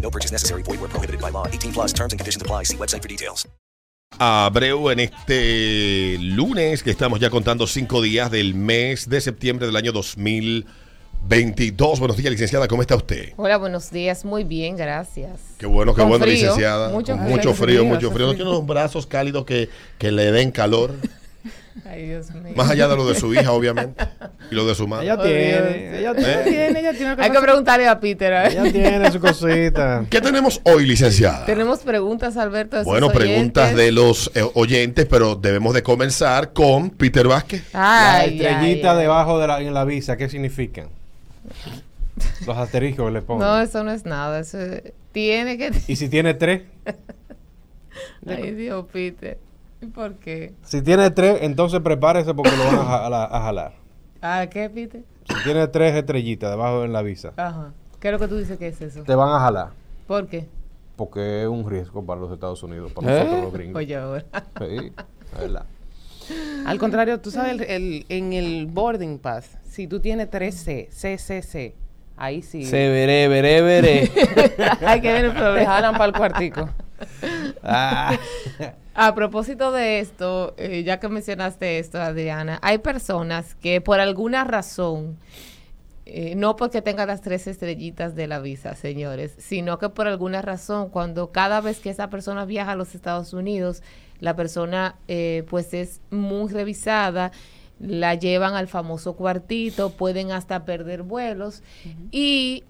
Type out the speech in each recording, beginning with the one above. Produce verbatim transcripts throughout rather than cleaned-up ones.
No purchase necessary. Void where prohibited by law. eighteen plus terms and conditions apply. See website for details. Abreu, en este lunes que estamos ya contando cinco días del mes de septiembre del año dos mil veintidós. Buenos días, licenciada. ¿Cómo está usted? Hola, buenos días. Muy bien, gracias. Qué bueno, qué con bueno, frío, licenciada. Mucho, con mucho frío, frío, mucho frío. ¿No tiene unos brazos cálidos que, que le den calor? Ay, Dios mío. Más allá de lo de su hija, obviamente. Y lo de su madre. Ella tiene, ella tiene, ¿Eh? tiene, ella tiene hay que preguntarle a Peter. ¿eh? Ella tiene su cosita. ¿Qué tenemos hoy, licenciada? Tenemos preguntas, Alberto. De bueno, preguntas de los eh, oyentes, pero debemos de comenzar con Peter Vázquez. Ay, la estrellita ay, debajo de la, en la visa, ¿qué significan? Los asteriscos que le pongo. No, eso no es nada. Eso es, tiene que. ¿Y si tiene tres? Ay, Dios, Peter. ¿Y por qué? Si tiene tres, entonces prepárese porque lo van a, a, a jalar. ¿Ah, qué, Peter? Si tiene tres estrellitas debajo en la visa. Ajá. ¿Qué es lo que tú dices que es eso? Te van a jalar. ¿Por qué? Porque es un riesgo para los Estados Unidos, para ¿Eh? nosotros los gringos. Oye, ahora. Sí, es verdad. Al contrario, tú sabes, el, el, en el boarding pass, si tú tienes tres C, C, C, C, ahí sí. Se veré, veré, veré. Hay que ver el problema. Te jalan para el cuartico. Ah. A propósito de esto, eh, ya que mencionaste esto, Adriana, hay personas que por alguna razón, eh, no porque tengan las tres estrellitas de la visa, señores, sino que por alguna razón, cuando cada vez que esa persona viaja a los Estados Unidos, la persona eh, pues es muy revisada, la llevan al famoso cuartito, pueden hasta perder vuelos. Uh-huh. Y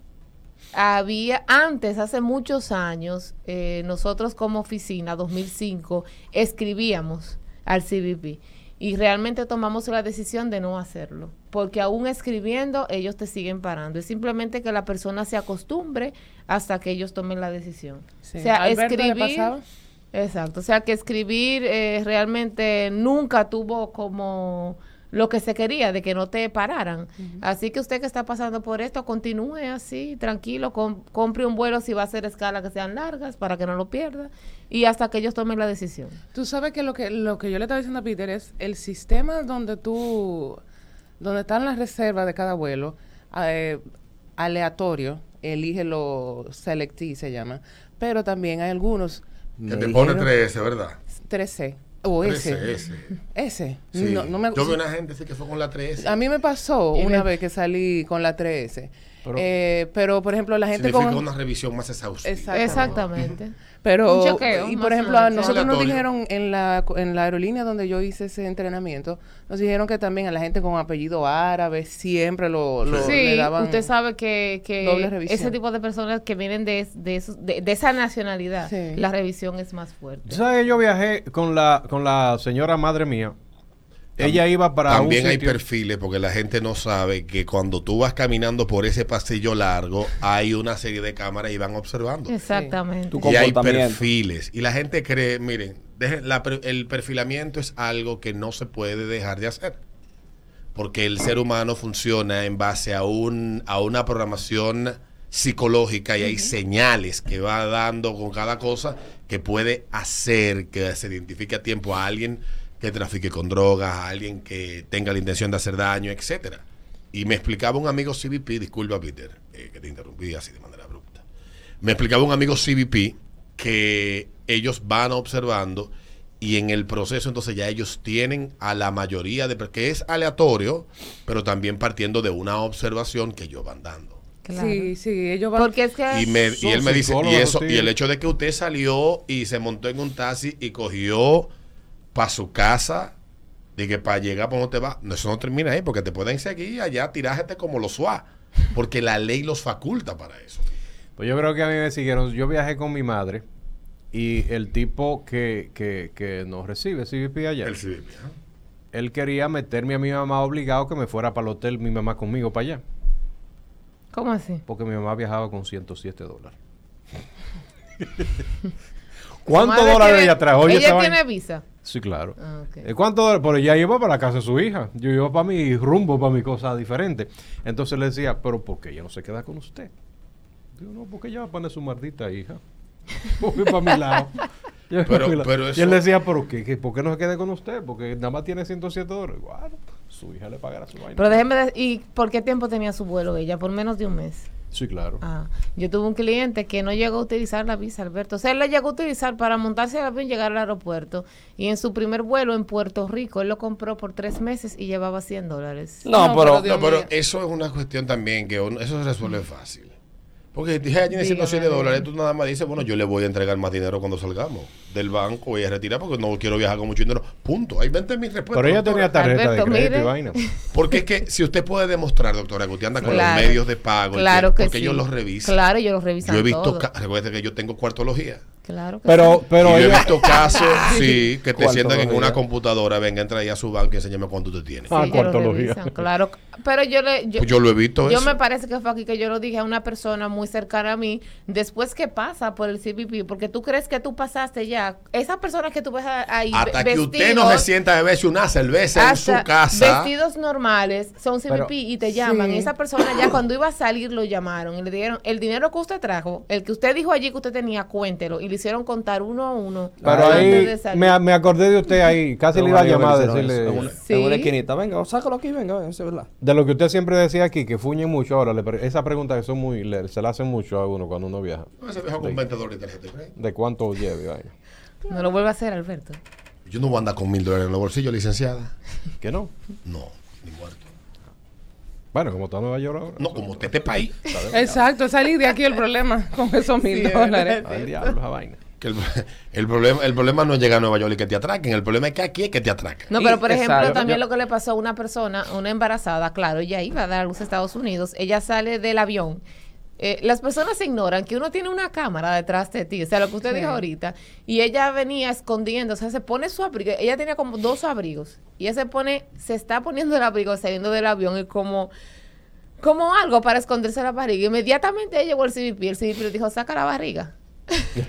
había antes, hace muchos años, eh, nosotros como oficina, dos mil cinco, escribíamos al C B P y realmente tomamos la decisión de no hacerlo, porque aún escribiendo ellos te siguen parando. Es simplemente que la persona se acostumbre hasta que ellos tomen la decisión. Sí. O sea, Alberto, escribir, exacto, o sea que escribir eh, realmente nunca tuvo como lo que se quería, de que no te pararan. Uh-huh. Así que usted que está pasando por esto, continúe así, tranquilo, com- compre un vuelo si va a hacer escalas que sean largas para que no lo pierda y hasta que ellos tomen la decisión. Tú sabes que lo que lo que yo le estaba diciendo a Peter es el sistema donde tú, donde están las reservas de cada vuelo, eh, aleatorio, elige lo selectí, se llama, pero también hay algunos... Que te pone tres S, ¿verdad? tres C. O ese. Ese. ese. Sí. No, no me, Yo veo una gente sí, que fue con la tres S. A mí me pasó una el... vez que salí con la tres S. Pero, eh, pero por ejemplo, la gente con... una revisión más exhaustiva. Exactamente. Exactamente. Pero, chequeo, y por ejemplo, a nosotros nos dijeron en la en la aerolínea donde yo hice ese entrenamiento, nos dijeron que también a la gente con apellido árabe siempre lo, lo sí, le daban. Sí, usted sabe que, que ese tipo de personas que vienen de de, esos, de, de esa nacionalidad, sí, la revisión es más fuerte. ¿Sabes? Yo viajé con la con la señora madre mía. Ella iba para También un hay sitio. Perfiles, porque la gente no sabe que cuando tú vas caminando por ese pasillo largo, hay una serie de cámaras y van observando. Exactamente. Sí. Y hay perfiles. Y la gente cree, miren, deje, la, el perfilamiento es algo que no se puede dejar de hacer. Porque el ser humano funciona en base a, un, a una programación psicológica y hay uh-huh. señales que va dando con cada cosa que puede hacer que se identifique a tiempo a alguien que trafique con drogas, a alguien que tenga la intención de hacer daño, etcétera. Y me explicaba un amigo C B P, disculpa Peter, eh, que te interrumpí así de manera abrupta. Me explicaba un amigo C B P que ellos van observando y en el proceso entonces ya ellos tienen a la mayoría, de que es aleatorio, pero también partiendo de una observación que ellos van dando. Claro. Sí, sí, ellos van. Porque es que y, me, y él me dice, y eso, sí. y el hecho de que usted salió y se montó en un taxi y cogió para su casa, de que para llegar por donde te vas. No, eso no termina ahí, porque te pueden seguir allá, tirájete como los S W A T, porque la ley los faculta para eso. Pues yo creo que a mí me siguieron. Yo viajé con mi madre y el tipo que, que, que nos recibe, C B P allá, el C B P, ¿eh? Él quería meterme a mi mamá obligado que me fuera para el hotel, mi mamá conmigo para allá. ¿Cómo así? Porque mi mamá viajaba con ciento siete dólares. ¿Cuántos dólares tiene, ella trajo? Oye, ¿ella tiene visa? Sí, claro. Ah, okay. ¿Cuántos dólares? Pero ella iba para la casa de su hija. Yo iba para mi rumbo, para mi cosa diferente. Entonces le decía, ¿pero por qué ella no se queda con usted? Digo, no, porque ella va para su maldita hija. Voy para mi lado. Pero, pero, pero eso... Y él decía, ¿pero qué, qué, ¿por qué no se queda con usted? Porque nada más tiene ciento siete dólares. Bueno, su hija le pagará su vaina. Pero déjeme decir, ¿y por qué tiempo tenía su vuelo ella? Por menos de un mes. Sí, claro. Ah, yo tuve un cliente que no llegó a utilizar la visa, Alberto. O sea, él la llegó a utilizar para montarse al avión y llegar al aeropuerto. Y en su primer vuelo en Puerto Rico, él lo compró por tres meses y llevaba cien dólares. No, no pero, pero, no, pero eso es una cuestión también que uno, eso se resuelve fácil. Porque si dije, tiene ciento siete dólares, tú nada más dices, bueno, yo le voy a entregar más dinero cuando salgamos del banco y a retirar porque no quiero viajar con mucho dinero. Punto. Ahí vente mis respuestas. Pero ella doctora. Tenía tarjeta Alberto, de crédito y vaina. Porque es que si usted puede demostrar, doctora, que usted anda con claro, los medios de pago, claro que, que porque sí. ellos los revisan. Claro, ellos los revisan. Yo he visto, ca- recuerda que yo tengo cuartología. Claro que pero, sí. Pero yo he visto casos, sí, que te sientan en una computadora, venga, entra ahí a su banco y enséñame cuánto tú tienes. Ah, sí, cuartología. Claro, pero yo le... Yo, pues yo lo he visto. Yo eso. Me parece que fue aquí que yo lo dije a una persona muy cercana a mí, después que pasa por el C B P, porque tú crees que tú pasaste ya. Esas personas que tú ves ahí hasta vestidos, que usted no se sienta a beberse una cerveza en su casa. Vestidos normales, son C B P pero, y te llaman. Sí. Esa persona ya cuando iba a salir lo llamaron y le dijeron, el dinero que usted trajo, el que usted dijo allí que usted tenía, cuéntelo. Y le hicieron contar uno a uno. Pero ahí me, me acordé de usted ahí, casi no, le iba a llamar a decirle en una, ¿sí? una esquinita, venga, sácalo aquí, venga, eso es verdad. De lo que usted siempre decía aquí, que fuñen mucho ahora, le, esa pregunta que son muy, le, se la hacen mucho a uno cuando uno viaja. No, se viaja con veinte dólares de tarjeta. ¿Eh? ¿De cuánto lleve? Vaya. No lo vuelva a hacer, Alberto. Yo no voy a andar con mil dólares en los bolsillos, licenciada. ¿Que no? No, ni muerto. Bueno, como está en Nueva York ahora. No, como usted este país. Exacto, salir de aquí el problema con esos mil sí, dólares. Al diablo, esa vaina. Que el, el, problema, el problema no es llegar a Nueva York y que te atraquen, el problema es que aquí es que te atracan. No, pero por ejemplo, Exacto. también lo que le pasó a una persona, una embarazada, claro, ella iba a dar a luz a Estados Unidos, ella sale del avión. Eh, las personas se ignoran que uno tiene una cámara detrás de ti, o sea, lo que usted sí. dijo ahorita, y ella venía escondiendo, o sea, se pone su abrigo, ella tenía como dos abrigos, y ella se pone, se está poniendo el abrigo saliendo del avión y como, como algo para esconderse la barriga. Inmediatamente llegó el C B P, el C B P le dijo, saca la barriga,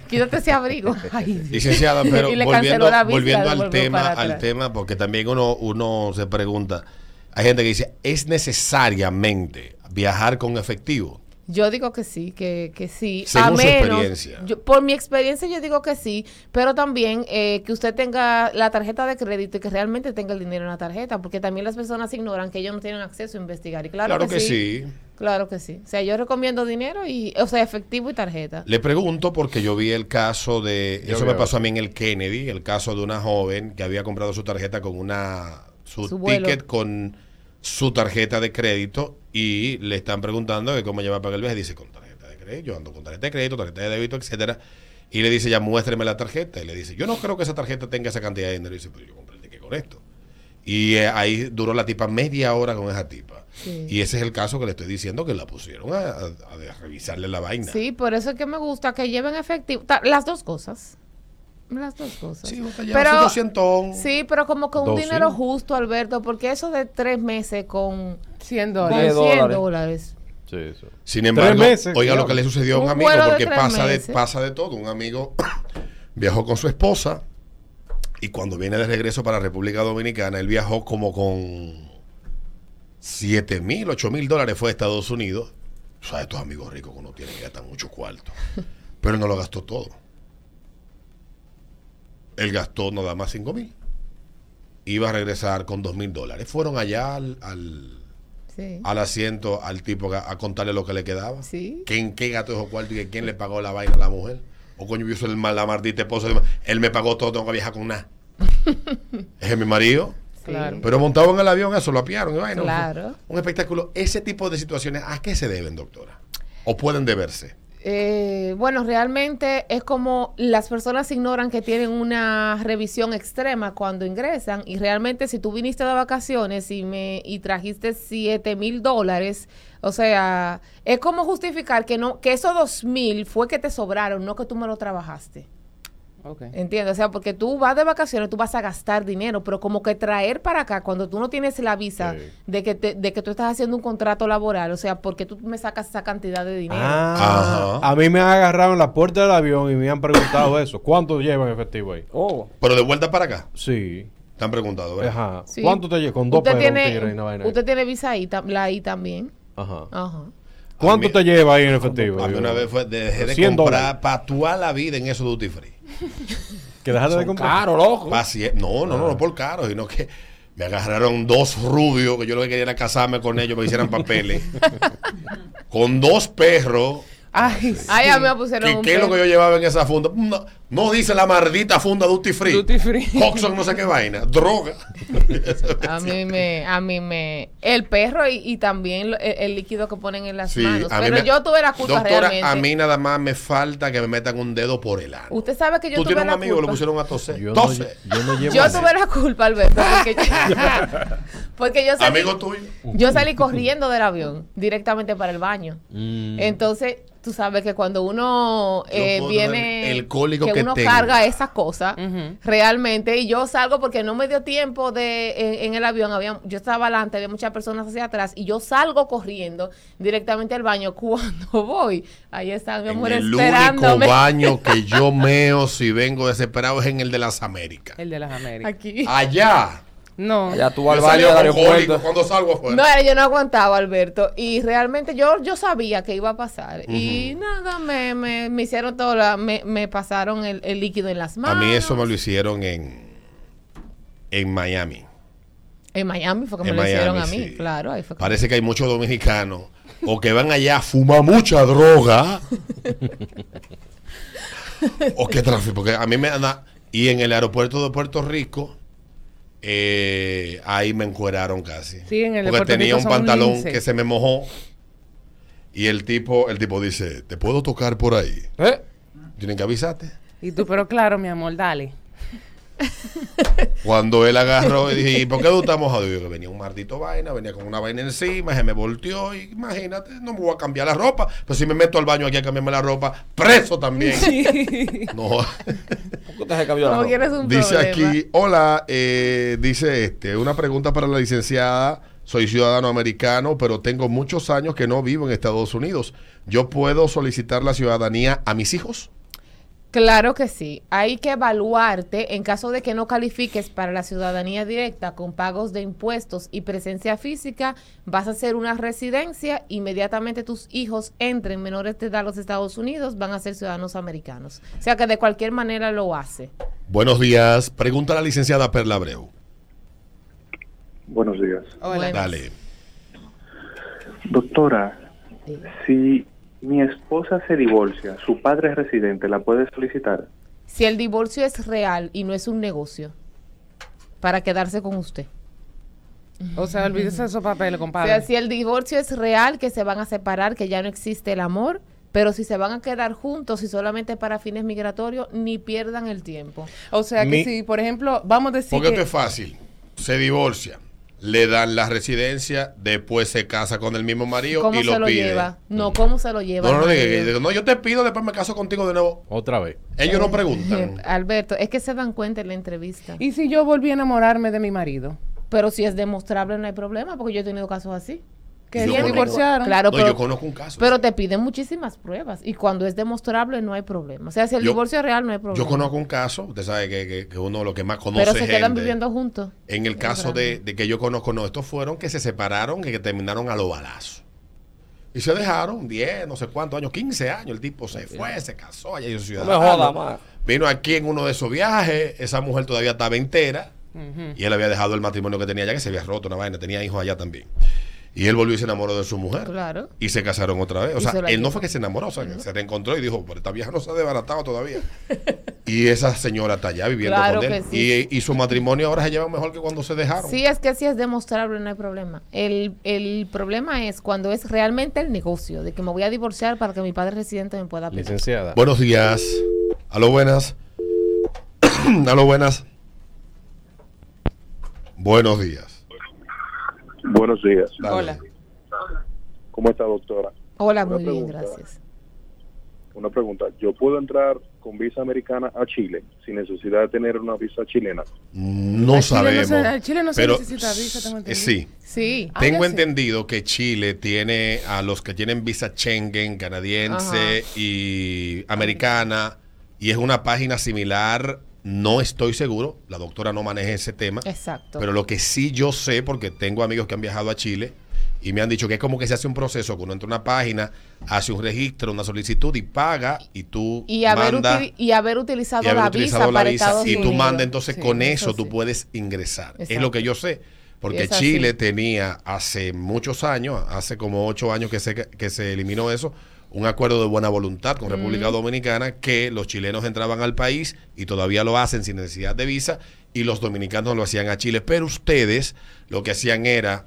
quítate ese abrigo. Ay, licenciada, pero y le volviendo, la vista, volviendo al tema, al tema, porque también uno, uno se pregunta, hay gente que dice, ¿es necesariamente viajar con efectivo? Yo digo que sí, que, que sí. Según a menos, su experiencia. Yo, por mi experiencia yo digo que sí, pero también eh, que usted tenga la tarjeta de crédito y que realmente tenga el dinero en la tarjeta, porque también las personas ignoran que ellos no tienen acceso a investigar. Y claro, claro que, que sí, sí. Claro que sí. O sea, yo recomiendo dinero y, o sea, efectivo y tarjeta. Le pregunto porque yo vi el caso de, yo eso veo. Me pasó a mí en el Kennedy, el caso de una joven que había comprado su tarjeta con una, su, su ticket con su tarjeta de crédito y le están preguntando que cómo lleva a pagar el viaje. Dice, con tarjeta de crédito, yo ando con tarjeta de crédito, tarjeta de débito, etcétera. Y le dice, ya muéstreme la tarjeta. Y le dice, yo no creo que esa tarjeta tenga esa cantidad de dinero. Y dice, pero yo compré el ticket con esto. Y eh, ahí duró la tipa media hora con esa tipa. Sí. Y ese es el caso que le estoy diciendo, que la pusieron a, a, a revisarle la vaina. Sí, por eso es que me gusta que lleven efectivo. Ta- las dos cosas. Las dos cosas. Sí, pero, sí, pero como con un dinero justo, Alberto, porque eso de tres meses con cien dólares. Con cien dólares. Sí, eso. Sin embargo, meses, oiga claro. Lo que le sucedió a un, un amigo, porque de pasa, de, pasa de todo. Un amigo viajó con su esposa y cuando viene de regreso para República Dominicana, él viajó como con siete mil, ocho mil dólares fue a Estados Unidos. O sea, estos amigos ricos que no tienen que gastar mucho cuarto. Pero él no lo gastó todo. Él gastó nada más cinco mil. Iba a regresar con dos mil dólares. Fueron allá al, al, sí. al asiento, al tipo a, a contarle lo que le quedaba. Sí. Que en qué gato dejó cuarto y que quién le pagó la vaina a la mujer. O coño, yo soy el, la maldita esposa. Él me pagó todo, tengo que viajar con nada. Es mi marido. Claro. Pero montado en el avión, eso lo apiaron. Y vaina, claro. Un espectáculo. Ese tipo de situaciones, ¿a qué se deben, doctora? ¿O pueden deberse? Eh, bueno, realmente es como las personas ignoran que tienen una revisión extrema cuando ingresan, y realmente si tú viniste de vacaciones y me y trajiste siete mil dólares, o sea, es como justificar que no que esos dos mil fue que te sobraron, no que tú me lo trabajaste. Okay. Entiendo, o sea, porque tú vas de vacaciones, tú vas a gastar dinero, pero como que traer para acá, cuando tú no tienes la visa, sí, de que te, de que tú estás haciendo un contrato laboral, o sea, ¿por qué tú me sacas esa cantidad de dinero? Ah, ajá. A mí me han agarrado en la puerta del avión y me han preguntado eso. ¿Cuánto llevan efectivo ahí? Oh. ¿Pero de vuelta para acá? Sí. Te han preguntado, ¿verdad? Ajá. Sí. ¿Cuánto te llevan? Con dos perros, un tigre y una vaina. ¿Usted tiene visa ahí, tam, la I también? Ajá. Ajá. ¿Cuánto mí, te lleva ahí en efectivo? A mí una vez fue, dejé de comprar para actuar la vida en eso duty free. Que dejaste de comprar. Caro, loco. Paci- no, no, no, no por caro, sino que me agarraron dos rubios, que yo lo que quería era casarme con ellos, me hicieran papeles. Con dos perros. Ay, sí. Ay, a mí me pusieron ¿Qué, un ¿Qué es lo que yo llevaba en esa funda? No, no dice la maldita funda duty free. Duty free. Coxon no sé qué vaina. Droga. A mí me, a mí me... El perro y, y también el, el líquido que ponen en las sí, manos. Pero me, yo tuve la culpa, doctora, realmente. Doctora, a mí nada más me falta que me metan un dedo por el ano. Usted sabe que yo tuve la culpa. Tú tienes un amigo, lo pusieron a toser. Yo, no, yo, yo, no llevo yo tuve la culpa, Alberto. Porque yo, porque yo salí... Amigo tuyo. Yo salí corriendo del avión directamente para el baño. Mm. Entonces... Tú sabes que cuando uno eh, viene, el cólico que, que uno tengo. carga esas cosas, uh-huh, realmente, y yo salgo porque no me dio tiempo de en, en el avión, había, yo estaba adelante, había muchas personas hacia atrás, y yo salgo corriendo directamente al baño. Cuando voy, ahí está mi amor esperándome. El único baño que yo meo si vengo desesperado es en el de las Américas. El de las Américas. Aquí. Allá. No. Ya tú al baño cuando salgo afuera. No, yo no aguantaba, Alberto. Y realmente yo, yo sabía que iba a pasar. Uh-huh. Y nada, me, me, me hicieron todo, la, me, me pasaron el, el líquido en las manos. A mí eso me lo hicieron en, en Miami. En Miami fue que me en lo Miami, hicieron a mí, sí. Claro. Ahí fue que Parece me... que hay muchos dominicanos o que van allá a fumar mucha droga o que tráfico. Porque a mí me anda... Y en el aeropuerto de Puerto Rico... Eh, ahí me encueraron casi. Sí, en el porque tenía un pantalón lince. Que se me mojó. Y el tipo, el tipo dice, ¿te puedo tocar por ahí? ¿Eh? Tienen que avisarte. Y tú, pero claro, mi amor, dale. Cuando él agarró y dije, ¿y por qué tú estás mojado? Y yo, que venía un maldito vaina, venía con una vaina encima, se me volteó. Y imagínate, no me voy a cambiar la ropa. Pero si me meto al baño aquí a cambiarme la ropa, preso también. Sí. No. No, dice problema. Aquí, hola, eh, dice este, una pregunta para la licenciada. Soy ciudadano americano, pero tengo muchos años que no vivo en Estados Unidos. ¿Yo puedo solicitar la ciudadanía a mis hijos? Claro que sí. Hay que evaluarte en caso de que no califiques para la ciudadanía directa con pagos de impuestos y presencia física. Vas a hacer una residencia. Inmediatamente tus hijos entren menores de edad a los Estados Unidos, van a ser ciudadanos americanos. O sea que de cualquier manera lo hace. Buenos días. Pregunta a la licenciada Perla Abreu. Buenos días. Hola. Dale. Doctora, sí. si... Mi esposa se divorcia, su padre es residente, ¿la puede solicitar? Si el divorcio es real y no es un negocio, para quedarse con usted. O sea, olvídese de esos papeles, compadre. O sea, si el divorcio es real, que se van a separar, que ya no existe el amor, pero si se van a quedar juntos y solamente para fines migratorios, ni pierdan el tiempo. O sea, que Mi, si, por ejemplo, vamos a decir porque que... Porque esto es fácil, se divorcia. Le dan la residencia, después se casa con el mismo marido y lo, lo pide. Lleva? No, ¿cómo se lo lleva? No, no, no, no, yo te pido, después me caso contigo de nuevo. Otra vez. Ellos eh, no preguntan. Eh, Alberto, es que se dan cuenta en la entrevista. ¿Y si yo volví a enamorarme de mi marido? Pero si es demostrable no hay problema, porque yo he tenido casos así. Que se divorciaron. Claro, no, pero, yo conozco un caso. Pero te piden muchísimas pruebas y cuando es demostrable no hay problema. O sea, si el yo, divorcio es real no hay problema. Yo conozco un caso, usted sabe que, que, que uno de los que más conoce pero se gente, quedan viviendo juntos. En el caso de, de que yo conozco, no, estos fueron que se separaron y que terminaron a los balazos. Y se dejaron diez, no sé cuántos años, quince años. El tipo se fue, sí. se casó, allá hizo ciudadano. No me joda más. Vino aquí en uno de esos viajes, esa mujer todavía estaba entera uh-huh. y él había dejado el matrimonio que tenía allá, que se había roto una vaina, tenía hijos allá también. Y él volvió y se enamoró de su mujer. Claro. Y se casaron otra vez. O sea, él no fue que se enamoró, o sea, que se reencontró y dijo, pero esta vieja no se ha desbaratado todavía. Y esa señora está allá viviendo claro con él. Sí. Y, y su matrimonio ahora se lleva mejor que cuando se dejaron. Sí, es que si es demostrable, no hay problema. El, el problema es cuando es realmente el negocio, de que me voy a divorciar para que mi padre residente me pueda pedir. Licenciada. Buenos días. Aló, buenas. Aló, buenas. Buenos días. Buenos días. Dale. Hola. ¿Cómo está, doctora? Hola, una muy pregunta, bien, gracias. Una pregunta. ¿Yo puedo entrar con visa americana a Chile sin necesidad de tener una visa chilena? No a sabemos. Chile no se, a Chile no se necesita visa, ¿tengo entendido? Sí. Sí. Ah, tengo entendido sí. que Chile tiene a los que tienen visa Schengen, canadiense Ajá. y americana, y es una página similar. No estoy seguro, la doctora no maneja ese tema. Exacto. Pero lo que sí yo sé, porque tengo amigos que han viajado a Chile y me han dicho que es como que se hace un proceso, que uno entra a una página, hace un registro, una solicitud y paga, y tú y haber, manda, util, y haber utilizado y haber la utilizado visa, la para visa Estados y Unidos. Tú manda, entonces sí, con eso, eso tú sí. puedes ingresar. Exacto. Es lo que yo sé, porque Chile sí. tenía hace muchos años, hace como ocho años que se, que se eliminó eso, un acuerdo de buena voluntad con República mm. Dominicana, que los chilenos entraban al país y todavía lo hacen sin necesidad de visa, y los dominicanos lo hacían a Chile. Pero ustedes lo que hacían era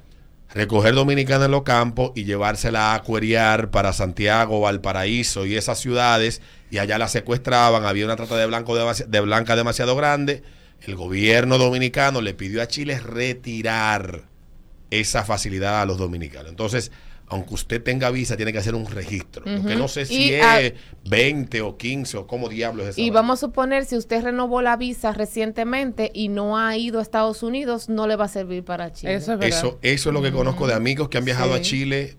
recoger dominicanos en los campos y llevársela a cuerear para Santiago, Valparaíso y esas ciudades, y allá la secuestraban. Había una trata de, blanco de, de blanca demasiado grande. El gobierno dominicano le pidió a Chile retirar esa facilidad a los dominicanos. Entonces, aunque usted tenga visa, tiene que hacer un registro. Uh-huh. Lo que no sé si y, es ah, veinte o quince o cómo diablos es. Y manera. Vamos a suponer, si usted renovó la visa recientemente y no ha ido a Estados Unidos, no le va a servir para Chile. Eso es, eso, eso es lo que uh-huh. conozco de amigos que han viajado sí. a Chile,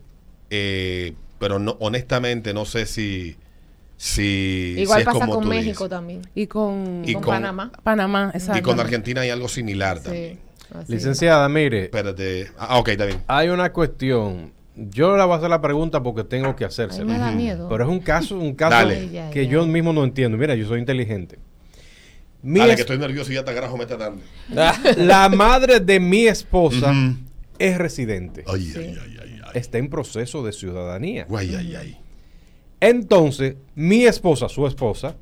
eh, pero no, honestamente no sé si... Sí, igual sí pasa con México dices. También y con, y con, con Panamá Panamá exacto. Y con Argentina hay algo similar también sí, licenciada, mire, espérate, ah, okay, está bien. Hay una cuestión, yo la voy a hacer la pregunta porque tengo que hacérsela. Me da miedo. Pero es un caso, un caso que yo mismo no entiendo. Mira, yo soy inteligente. Mi Dale, es... que estoy nervioso y ya te agarro, me está dando. La, la madre de mi esposa mm. es residente. Ay, sí. ay, ay, ay, ay. Está en proceso de ciudadanía. Ay, ay, ay. Entonces, mi esposa, su esposa,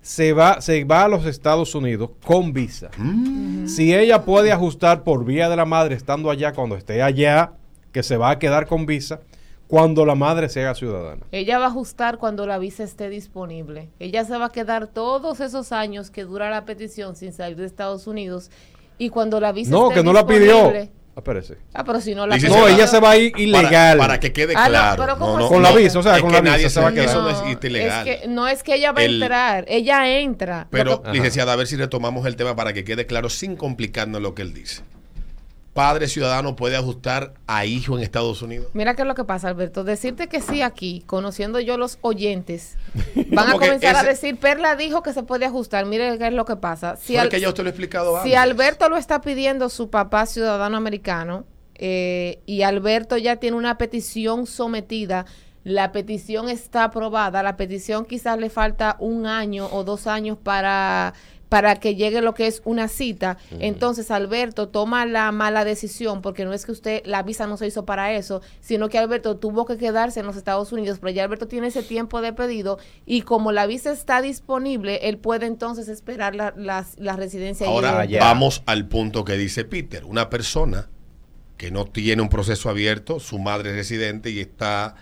se va, se va a los Estados Unidos con visa. Mm. Si ella puede ajustar por vía de la madre estando allá, cuando esté allá, que se va a quedar con visa, cuando la madre se haga ciudadana. Ella va a ajustar cuando la visa esté disponible. Ella se va a quedar todos esos años que dura la petición sin salir de Estados Unidos, y cuando la visa no, esté que no disponible... No, que no la pidió. Aparece. Ah, pero si no la No, ella se va a ir ilegal. Para, para que quede ah, claro. No, no, no, con no, la visa, o sea, es con que la visa nadie se va a quedar. Eso no es ilegal. Es que, no es que ella va el, a entrar, ella entra. Pero, que, licenciada, a ver si retomamos el tema para que quede claro sin complicarnos lo que él dice. ¿Padre ciudadano puede ajustar a hijo en Estados Unidos? Mira qué es lo que pasa, Alberto. Decirte que sí aquí, conociendo yo los oyentes, van a comenzar ese... a decir, Perla dijo que se puede ajustar. Mire qué es lo que pasa. Si, al... que ya usted lo he explicado antes. Si Alberto lo está pidiendo su papá ciudadano americano, eh, y Alberto ya tiene una petición sometida, la petición está aprobada, la petición quizás le falta un año o dos años para... para que llegue lo que es una cita, uh-huh. entonces Alberto toma la mala decisión, porque no es que usted, la visa no se hizo para eso, sino que Alberto tuvo que quedarse en los Estados Unidos, pero ya Alberto tiene ese tiempo de pedido, y como la visa está disponible, él puede entonces esperar la, la, la residencia. Ahora vamos al punto que dice Peter, una persona que no tiene un proceso abierto, su madre es residente y está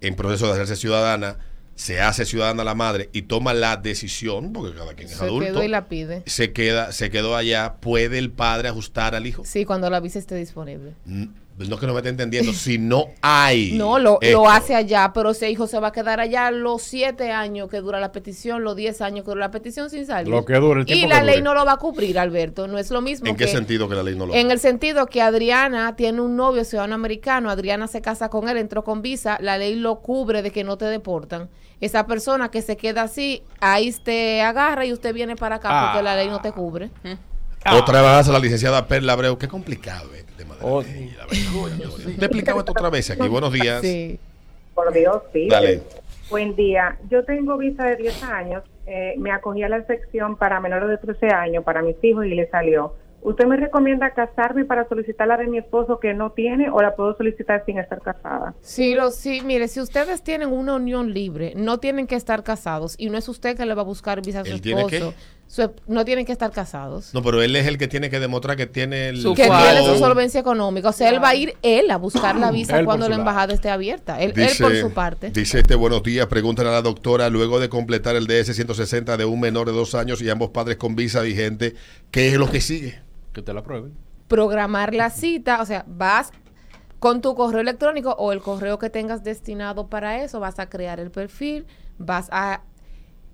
en proceso de hacerse ciudadana, se hace ciudadana la madre y toma la decisión, porque cada quien es se adulto. Se quedó y la pide. Se queda, se quedó allá. ¿Puede el padre ajustar al hijo? Sí, cuando la visa esté disponible. No, no es que no me esté entendiendo. Si no hay... No, lo, lo hace allá, pero ese hijo se va a quedar allá los siete años que dura la petición, los diez años que dura la petición sin salir. Lo que dure, el tiempo y la que dure. Ley no lo va a cubrir, Alberto. No es lo mismo. ¿En que, qué sentido que la ley no lo va a cubrir? En el sentido que Adriana tiene un novio ciudadano americano, Adriana se casa con él, entró con visa, la ley lo cubre de que no te deportan. Esa persona que se queda así, ahí te agarra y usted viene para acá ah. porque la ley no te cubre. Ah. Otra vez a la licenciada Perla Abreu. Qué complicado este tema de oh. la ley. La verdad, te explicaba esto otra vez aquí. Buenos días. Sí. Por Dios, sí. Dale. Buen día. Yo tengo visa de diez años. Eh, me acogí a la excepción para menores de trece años para mis hijos y le salió. ¿Usted me recomienda casarme para solicitar la de mi esposo que no tiene, o la puedo solicitar sin estar casada? Sí, lo, sí, mire, si ustedes tienen una unión libre, no tienen que estar casados, y no es usted que le va a buscar visa a su esposo. ¿Tiene su, no tienen que estar casados? No, pero él es el que tiene que demostrar que tiene el, su, que tiene su solvencia económica. O sea, él va a ir él a buscar la visa cuando la embajada esté abierta. Él, dice, él por su parte. Dice este buenos días, pregúntale a la doctora, luego de completar el D S ciento sesenta de un menor de dos años y ambos padres con visa vigente, ¿qué es lo que sigue? Que te la prueben. Programar la cita, o sea, vas con tu correo electrónico o el correo que tengas destinado para eso, vas a crear el perfil, vas a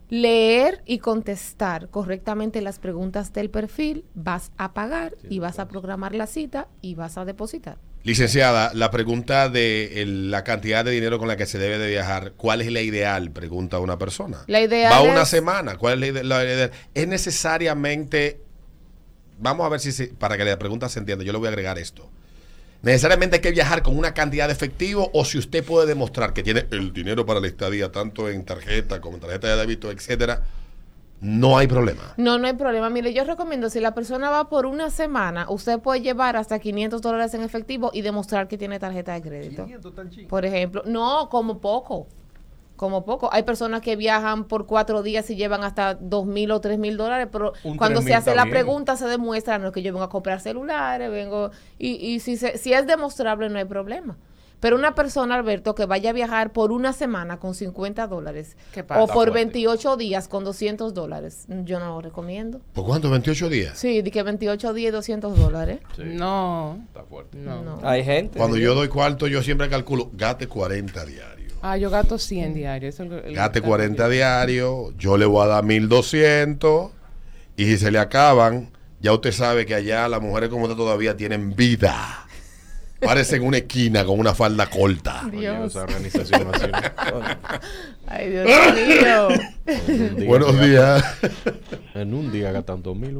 leer y contestar correctamente las preguntas del perfil, vas a pagar sí, y vas a programar la cita y vas a depositar. Licenciada, la pregunta de el, la cantidad de dinero con la que se debe de viajar, ¿cuál es la ideal? Pregunta una persona. La ideal va es... una semana, ¿cuál es la ideal? ¿Es necesariamente... Vamos a ver si se, para que la pregunta se entienda, yo le voy a agregar esto. ¿Necesariamente hay que viajar con una cantidad de efectivo, o si usted puede demostrar que tiene el dinero para la estadía, tanto en tarjeta como en tarjeta de débito, etcétera, no hay problema? No, no hay problema. Mire, yo recomiendo, si la persona va por una semana, usted puede llevar hasta quinientos dólares en efectivo y demostrar que tiene tarjeta de crédito. quinientos tan chico. Por ejemplo, no, como poco. Como poco. Hay personas que viajan por cuatro días y llevan hasta dos mil o tres mil dólares, pero un cuando se hace también la pregunta se demuestra, no es que yo vengo a comprar celulares, vengo... Y, y si, se, si es demostrable no hay problema. Pero una persona, Alberto, que vaya a viajar por una semana con cincuenta dólares o por veintiocho días con doscientos dólares, yo no lo recomiendo. ¿Por cuánto? ¿veintiocho días? Sí, de que veintiocho días y doscientos dólares. Sí. No. Está fuerte. No. no. Hay gente. Cuando yo doy cuarto, yo siempre calculo, gaste cuarenta diarios. Ah, yo gasto cien diarios. El, el Gate cuarenta diarios, yo le voy a dar mil doscientos, y si se le acaban, ya usted sabe que allá las mujeres como usted todavía tienen vida. Parecen una esquina con una falda corta. Dios. Oye, organización así, ¿no? Ay, Dios mío. Buenos días. En un día gastan dos mil.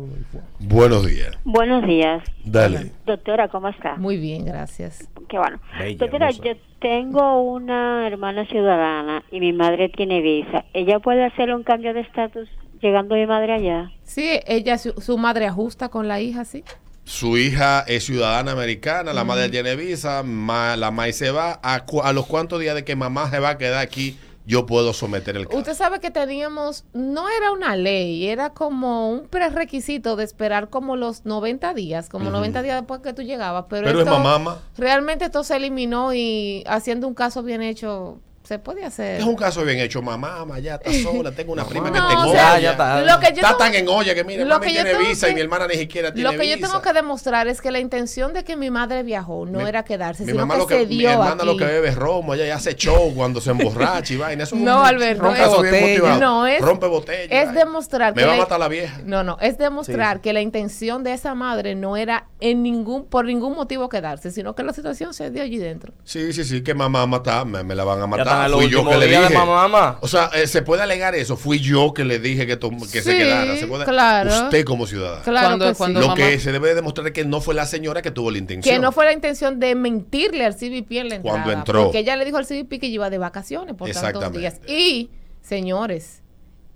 Buenos días. Buenos días. Dale. Doctora, ¿cómo está? Muy bien, gracias. Qué bueno. Bella, doctora, hermosa. Yo tengo una hermana ciudadana y mi madre tiene visa. ¿Ella puede hacer un cambio de estatus llegando mi madre allá? Sí, ella, su, su madre ajusta con la hija, sí. Su hija es ciudadana americana, la uh-huh. madre tiene visa, ma, la madre se va. A, cu- ¿A los cuántos días de que mamá se va a quedar aquí, yo puedo someter el caso? Usted sabe que teníamos, no era una ley, era como un prerequisito de esperar como los noventa días, como uh-huh. noventa días después que tú llegabas. Pero, pero esto, es mamá. Realmente esto se eliminó, y haciendo un caso bien hecho... se puede hacer. Es un caso bien hecho, mamá, mamá ya está sola, tengo una prima que no, tengo, o sea, ya está, lo que yo está tengo, tan en olla que mira, mami tiene visa que, y mi hermana ni siquiera tiene visa. Lo que visa. Yo tengo que demostrar es que la intención de que mi madre viajó no mi, era quedarse, mi sino mamá que lo que se dio. Mi hermana aquí lo que bebe es romo, ella ya hace show cuando se emborracha y vaina. No, Alberto, rompe botella, no, es, rompe botella. Es demostrar que me va a matar la vieja. No, no, es demostrar sí. que la intención de esa madre no era en ningún por ningún motivo quedarse, sino que la situación se dio allí dentro. Sí, sí, sí, que mamá matar, me, me la van a matar. Ah, fui yo que le dije. Mamá, mamá. O sea, eh, se puede alegar eso. Fui yo que le dije que, tom- que sí, se quedara. ¿Se puede? Claro. Usted como ciudadana. Claro, cuando, pues, cuando lo mamá... que se debe demostrar es que no fue la señora que tuvo la intención. Que no fue la intención de mentirle al C B P en la entrada. Cuando entró. Porque ella le dijo al C B P que iba de vacaciones por tantos días. Y, señores,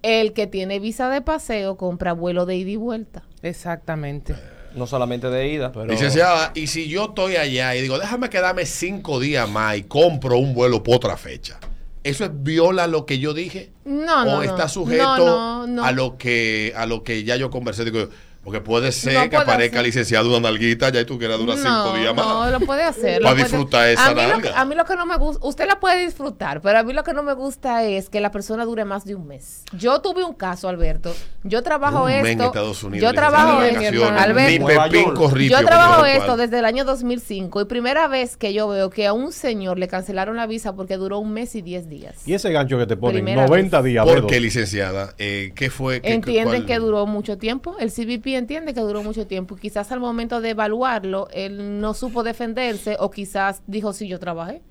el que tiene visa de paseo compra vuelo de ida y vuelta. Exactamente. Eh. No solamente de ida, pero... Licenciada, y si yo estoy allá y digo, déjame quedarme cinco días más y compro un vuelo por otra fecha, ¿eso es viola lo que yo dije? No, ¿O no, está sujeto no, no, no. a lo que a lo que ya yo conversé? Digo, porque puede ser no que puede aparezca hacer. Licenciado una nalguita ya y tú quieras durar no, cinco días más. No, lo puede hacer. Para disfrutar puede... esa a nalga. Lo que, a mí lo que no me gusta, usted la puede disfrutar, pero a mí lo que no me gusta es que la persona dure más de un mes. Yo tuve un caso, Alberto. Yo trabajo un esto. En Estados Unidos, yo trabajo esto, Alberto. Yo trabajo esto desde el año dos mil cinco, y primera vez que yo veo que a un señor le cancelaron la visa porque duró un mes y diez días. ¿Y ese gancho que te ponen? noventa días. ¿Por qué, licenciada? Eh, ¿Qué fue? Qué, Entienden cuál? Que duró mucho tiempo. El C B P entiende que duró mucho tiempo, y quizás al momento de evaluarlo, él no supo defenderse, o quizás dijo, sí, yo trabajé.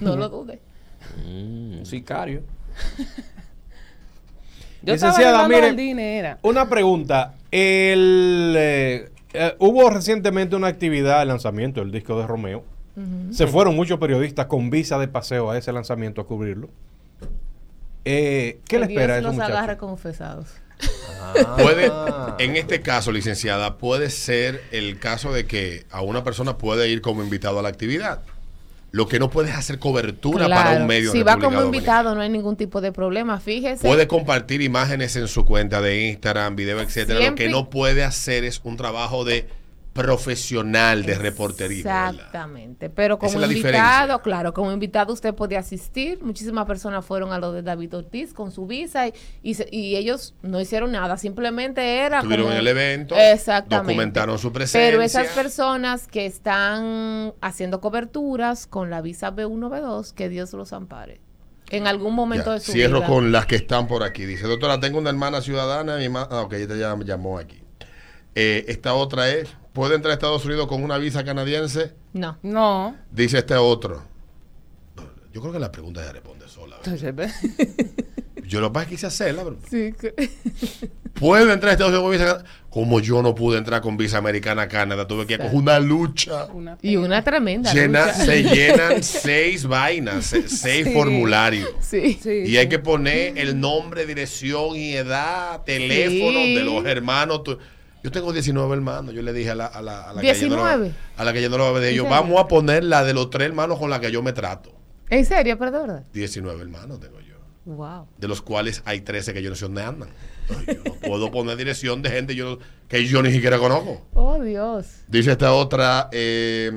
No lo dude. Mm, sicario. Yo Licenciada, mire, una pregunta. El, eh, eh, hubo recientemente una actividad, el lanzamiento del disco de Romeo. Uh-huh. Se fueron muchos periodistas con visa de paseo a ese lanzamiento a cubrirlo. Eh, ¿Qué le espera a esos muchachos? Dios los agarra confesados. Ah. Puede, en este caso, licenciada, puede ser el caso de que a una persona puede ir como invitado a la actividad. Lo que no puedes hacer cobertura, claro, para un medio. Si va como Dominicana. Invitado, no hay ningún tipo de problema, fíjese. Puede compartir imágenes en su cuenta de Instagram, video, etcétera. Lo que no puede hacer es un trabajo de profesional de reportería. Exactamente. ¿Verdad? Pero como invitado, diferencia. Claro, como invitado usted podía asistir. Muchísimas personas fueron a lo de David Ortiz con su visa y, y, y ellos no hicieron nada. Simplemente era... Estuvieron como, en el evento. Exactamente. Documentaron su presencia. Pero esas personas que están haciendo coberturas con la visa B uno B dos, que Dios los ampare. En algún momento ya, de su cierro vida. Cierro con las que están por aquí. Dice, doctora, tengo una hermana ciudadana. Mi ma- ah, ok, ella ya me llamó aquí. Eh, esta otra es... ¿Puede entrar a Estados Unidos con una visa canadiense? No. No. Dice este otro. Yo creo que la pregunta se responde sola. Yo lo que pasa es que quise hacerla, pero... Sí. ¿Puede entrar a Estados Unidos con visa canadiense? Como yo no pude entrar con visa americana a Canadá, tuve que ir con una lucha. Una y una tremenda Llena, lucha. Se llenan seis vainas, seis sí. formularios. Sí. Sí, y hay que poner el nombre, dirección y edad, teléfono sí. de los hermanos... Tu- Yo tengo diecinueve hermanos, yo le dije a la, a la, a la diecinueve. A la que yo no lo dije, yo vamos a poner la de los tres hermanos con la que yo me trato. ¿En serio? Perdón. diecinueve hermanos tengo yo. Wow. De los cuales hay trece que yo no sé dónde andan. Entonces, yo no puedo poner dirección de gente yo, que yo ni siquiera conozco. Oh, Dios. Dice esta otra, eh,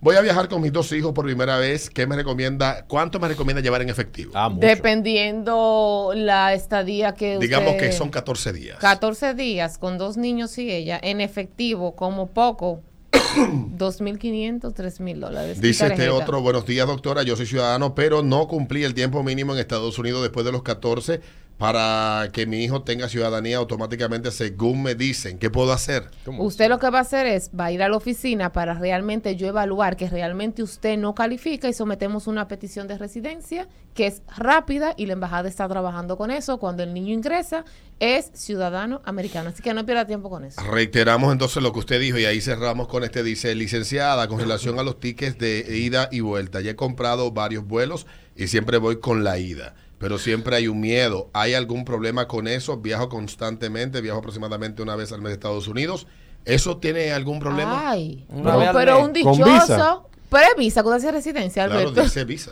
voy a viajar con mis dos hijos por primera vez. ¿Qué me recomienda? ¿Cuánto me recomienda llevar en efectivo? Ah, mucho. Dependiendo la estadía que usted... Digamos que son catorce días. catorce días con dos niños y ella. En efectivo, como poco. dos mil quinientos, tres mil dólares. Dice este otro, buenos días doctora, yo soy ciudadano, pero no cumplí el tiempo mínimo en Estados Unidos después de los catorce para que mi hijo tenga ciudadanía automáticamente según me dicen. ¿Qué puedo hacer? Usted lo que va a hacer es, va a ir a la oficina para realmente yo evaluar que realmente usted no califica y sometemos una petición de residencia que es rápida y la embajada está trabajando con eso. Cuando el niño ingresa es ciudadano americano, así que no pierda tiempo con eso. Reiteramos entonces lo que usted dijo y ahí cerramos con este. Dice, licenciada, con relación a los tickets de ida y vuelta, ya he comprado varios vuelos y siempre voy con la ida. Pero siempre hay un miedo. ¿Hay algún problema con eso? Viajo constantemente, viajo aproximadamente una vez al mes a Estados Unidos. ¿Eso tiene algún problema? Ay, no, no, pero un dichoso. Previsa, ¿cuál es la residencia, Alberto? Claro, dice visa.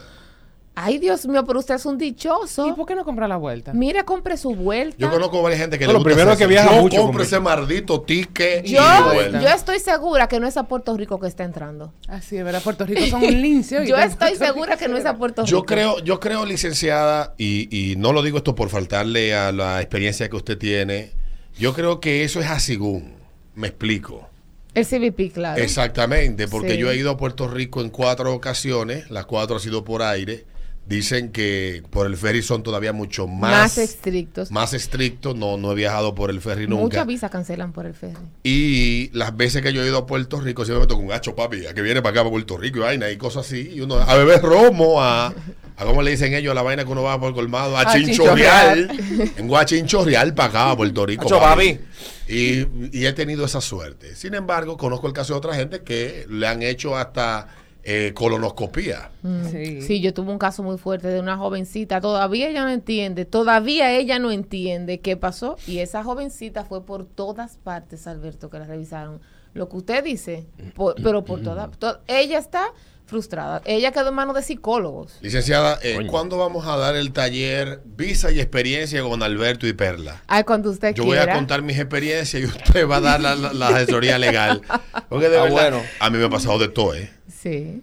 Ay, Dios mío, pero usted es un dichoso. ¿Y por qué no compra la vuelta? Mire, compre su vuelta. Yo conozco a varias gente que no, le gusta lo primero que viaja yo mucho. Yo compre ese maldito ticket yo, y vuelta. Yo estoy segura que no es a Puerto Rico que está entrando. Así es, ¿verdad? Puerto Rico son un lince. Yo estoy segura que no es a Puerto Rico. Yo creo, yo creo licenciada, y, y no lo digo esto por faltarle a la experiencia que usted tiene, yo creo que eso es asigún. Me explico. El C B P, claro. Exactamente, porque sí. Yo he ido a Puerto Rico en cuatro ocasiones, las cuatro ha sido por aire. Dicen que por el ferry son todavía mucho más... Más estrictos. Más estrictos. No, no he viajado por el ferry nunca. Muchas visas cancelan por el ferry. Y las veces que yo he ido a Puerto Rico, siempre me toco un gacho, papi, a que viene para acá, para Puerto Rico, y vaina, y cosas así. Y uno a beber romo, a, a ¿cómo le dicen ellos? A la vaina que uno va por el colmado, a, a Chinchorreal. Vengo a Chinchorreal para acá, a Puerto Rico. Gacho, papi. Y, y he tenido esa suerte. Sin embargo, conozco el caso de otra gente que le han hecho hasta... Eh, colonoscopía. Mm. Sí. Sí, yo tuve un caso muy fuerte de una jovencita, todavía ella no entiende, todavía ella no entiende qué pasó y esa jovencita fue por todas partes, Alberto, que la revisaron. Lo que usted dice, por, pero por todas, to, ella está frustrada, ella quedó en manos de psicólogos. Licenciada, eh, ¿cuándo vamos a dar el taller Visa y Experiencia con Alberto y Perla? Ay, cuando usted yo quiera. Yo voy a contar mis experiencias y usted va a dar la, la, la asesoría legal. Porque de ah, verdad, bueno. A mí me ha pasado de todo, ¿eh? Sí.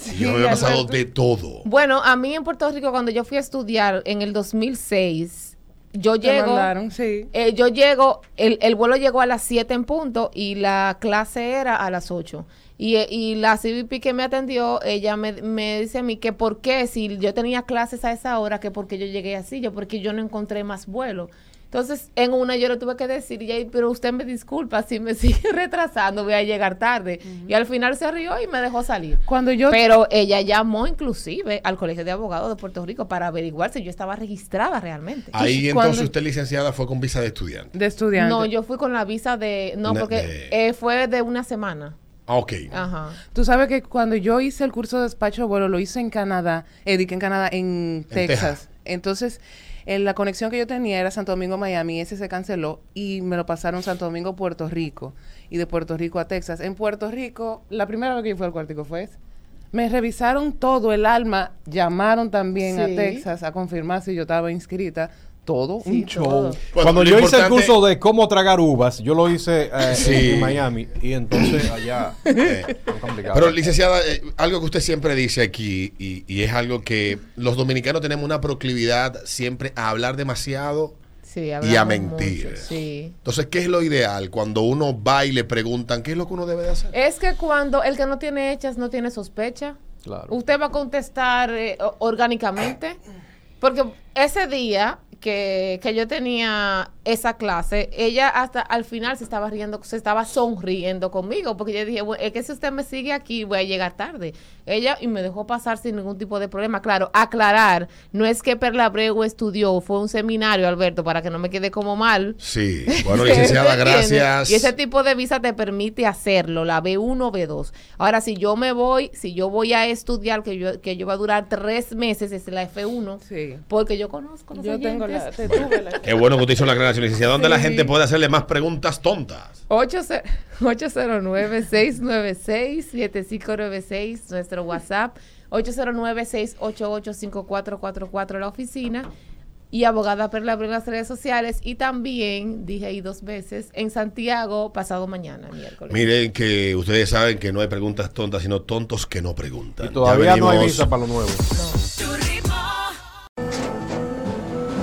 Sí, yo me había pasado de todo. Bueno, a mí en Puerto Rico, cuando yo fui a estudiar en el dos mil seis, yo Te llego. Mandaron, sí. eh, yo llego, el, el vuelo llegó a las siete en punto y la clase era a las ocho. Y, y la C B P que me atendió, ella me, me dice a mí que por qué, si yo tenía clases a esa hora, que por qué yo llegué así, yo porque yo no encontré más vuelo. Entonces, en una yo le tuve que decir, y ahí, pero usted me disculpa, si me sigue retrasando, voy a llegar tarde. Uh-huh. Y al final se rió y me dejó salir. Cuando yo Pero ella llamó inclusive al Colegio de Abogados de Puerto Rico para averiguar si yo estaba registrada realmente. Ahí entonces cuando... usted licenciada fue con visa de estudiante. De estudiante. No, yo fui con la visa de... No, no porque de... Eh, fue de una semana. Ah, ok. Ajá. Tú sabes que cuando yo hice el curso de despacho de vuelo, lo hice en Canadá, eh, en Canadá, en, en Texas. Texas. Entonces... en la conexión que yo tenía era Santo Domingo-Miami, ese se canceló y me lo pasaron Santo Domingo-Puerto Rico y de Puerto Rico a Texas. En Puerto Rico, la primera vez que yo fui al cuartico fue esa. Me revisaron todo el alma, llamaron también sí. a Texas a confirmar si yo estaba inscrita. Todo sí, un show. Todo. Cuando, Cuando yo hice el curso de cómo tragar uvas, yo lo hice eh, sí. en Miami y entonces allá eh, complicado. Pero licenciada, eh, algo que usted siempre dice aquí y, y es algo que los dominicanos tenemos una proclividad siempre a hablar demasiado. Sí, y a mentir. Mucho, sí. Entonces, ¿qué es lo ideal? Cuando uno va y le preguntan, ¿qué es lo que uno debe de hacer? Es que cuando el que no tiene hechas no tiene sospecha. Claro. Usted va a contestar eh, orgánicamente. Porque ese día que, que yo tenía esa clase, ella hasta al final se estaba riendo, se estaba sonriendo conmigo. Porque yo dije, bueno, es que si usted me sigue aquí, voy a llegar tarde. Ella y me dejó pasar sin ningún tipo de problema. Claro, aclarar, no es que Perla Abreu estudió, fue un seminario, Alberto, para que no me quede como mal. Sí, bueno, licenciada, gracias. Y ese tipo de visa te permite hacerlo, la B uno, B dos. Ahora, si yo me voy, si yo voy a estudiar, que yo que yo va a durar tres meses, es la F uno, sí. porque yo conozco los yo oyentes. Tengo la, te bueno, tuve la... Es bueno que usted hizo la aclaración, licenciada. ¿Dónde sí. la gente puede hacerle más preguntas tontas? ocho cero nueve, seis nueve seis, siete cinco nueve seis, nuestro WhatsApp, ocho cero nueve, seis ocho ocho, cinco cuatro cuatro cuatro, la oficina, y abogada Perla Abreu en las redes sociales, y también, dije ahí dos veces, en Santiago, pasado mañana, miércoles. Miren que ustedes saben que no hay preguntas tontas, sino tontos que no preguntan. Y todavía no hay visa para lo nuevo. No.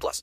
plus.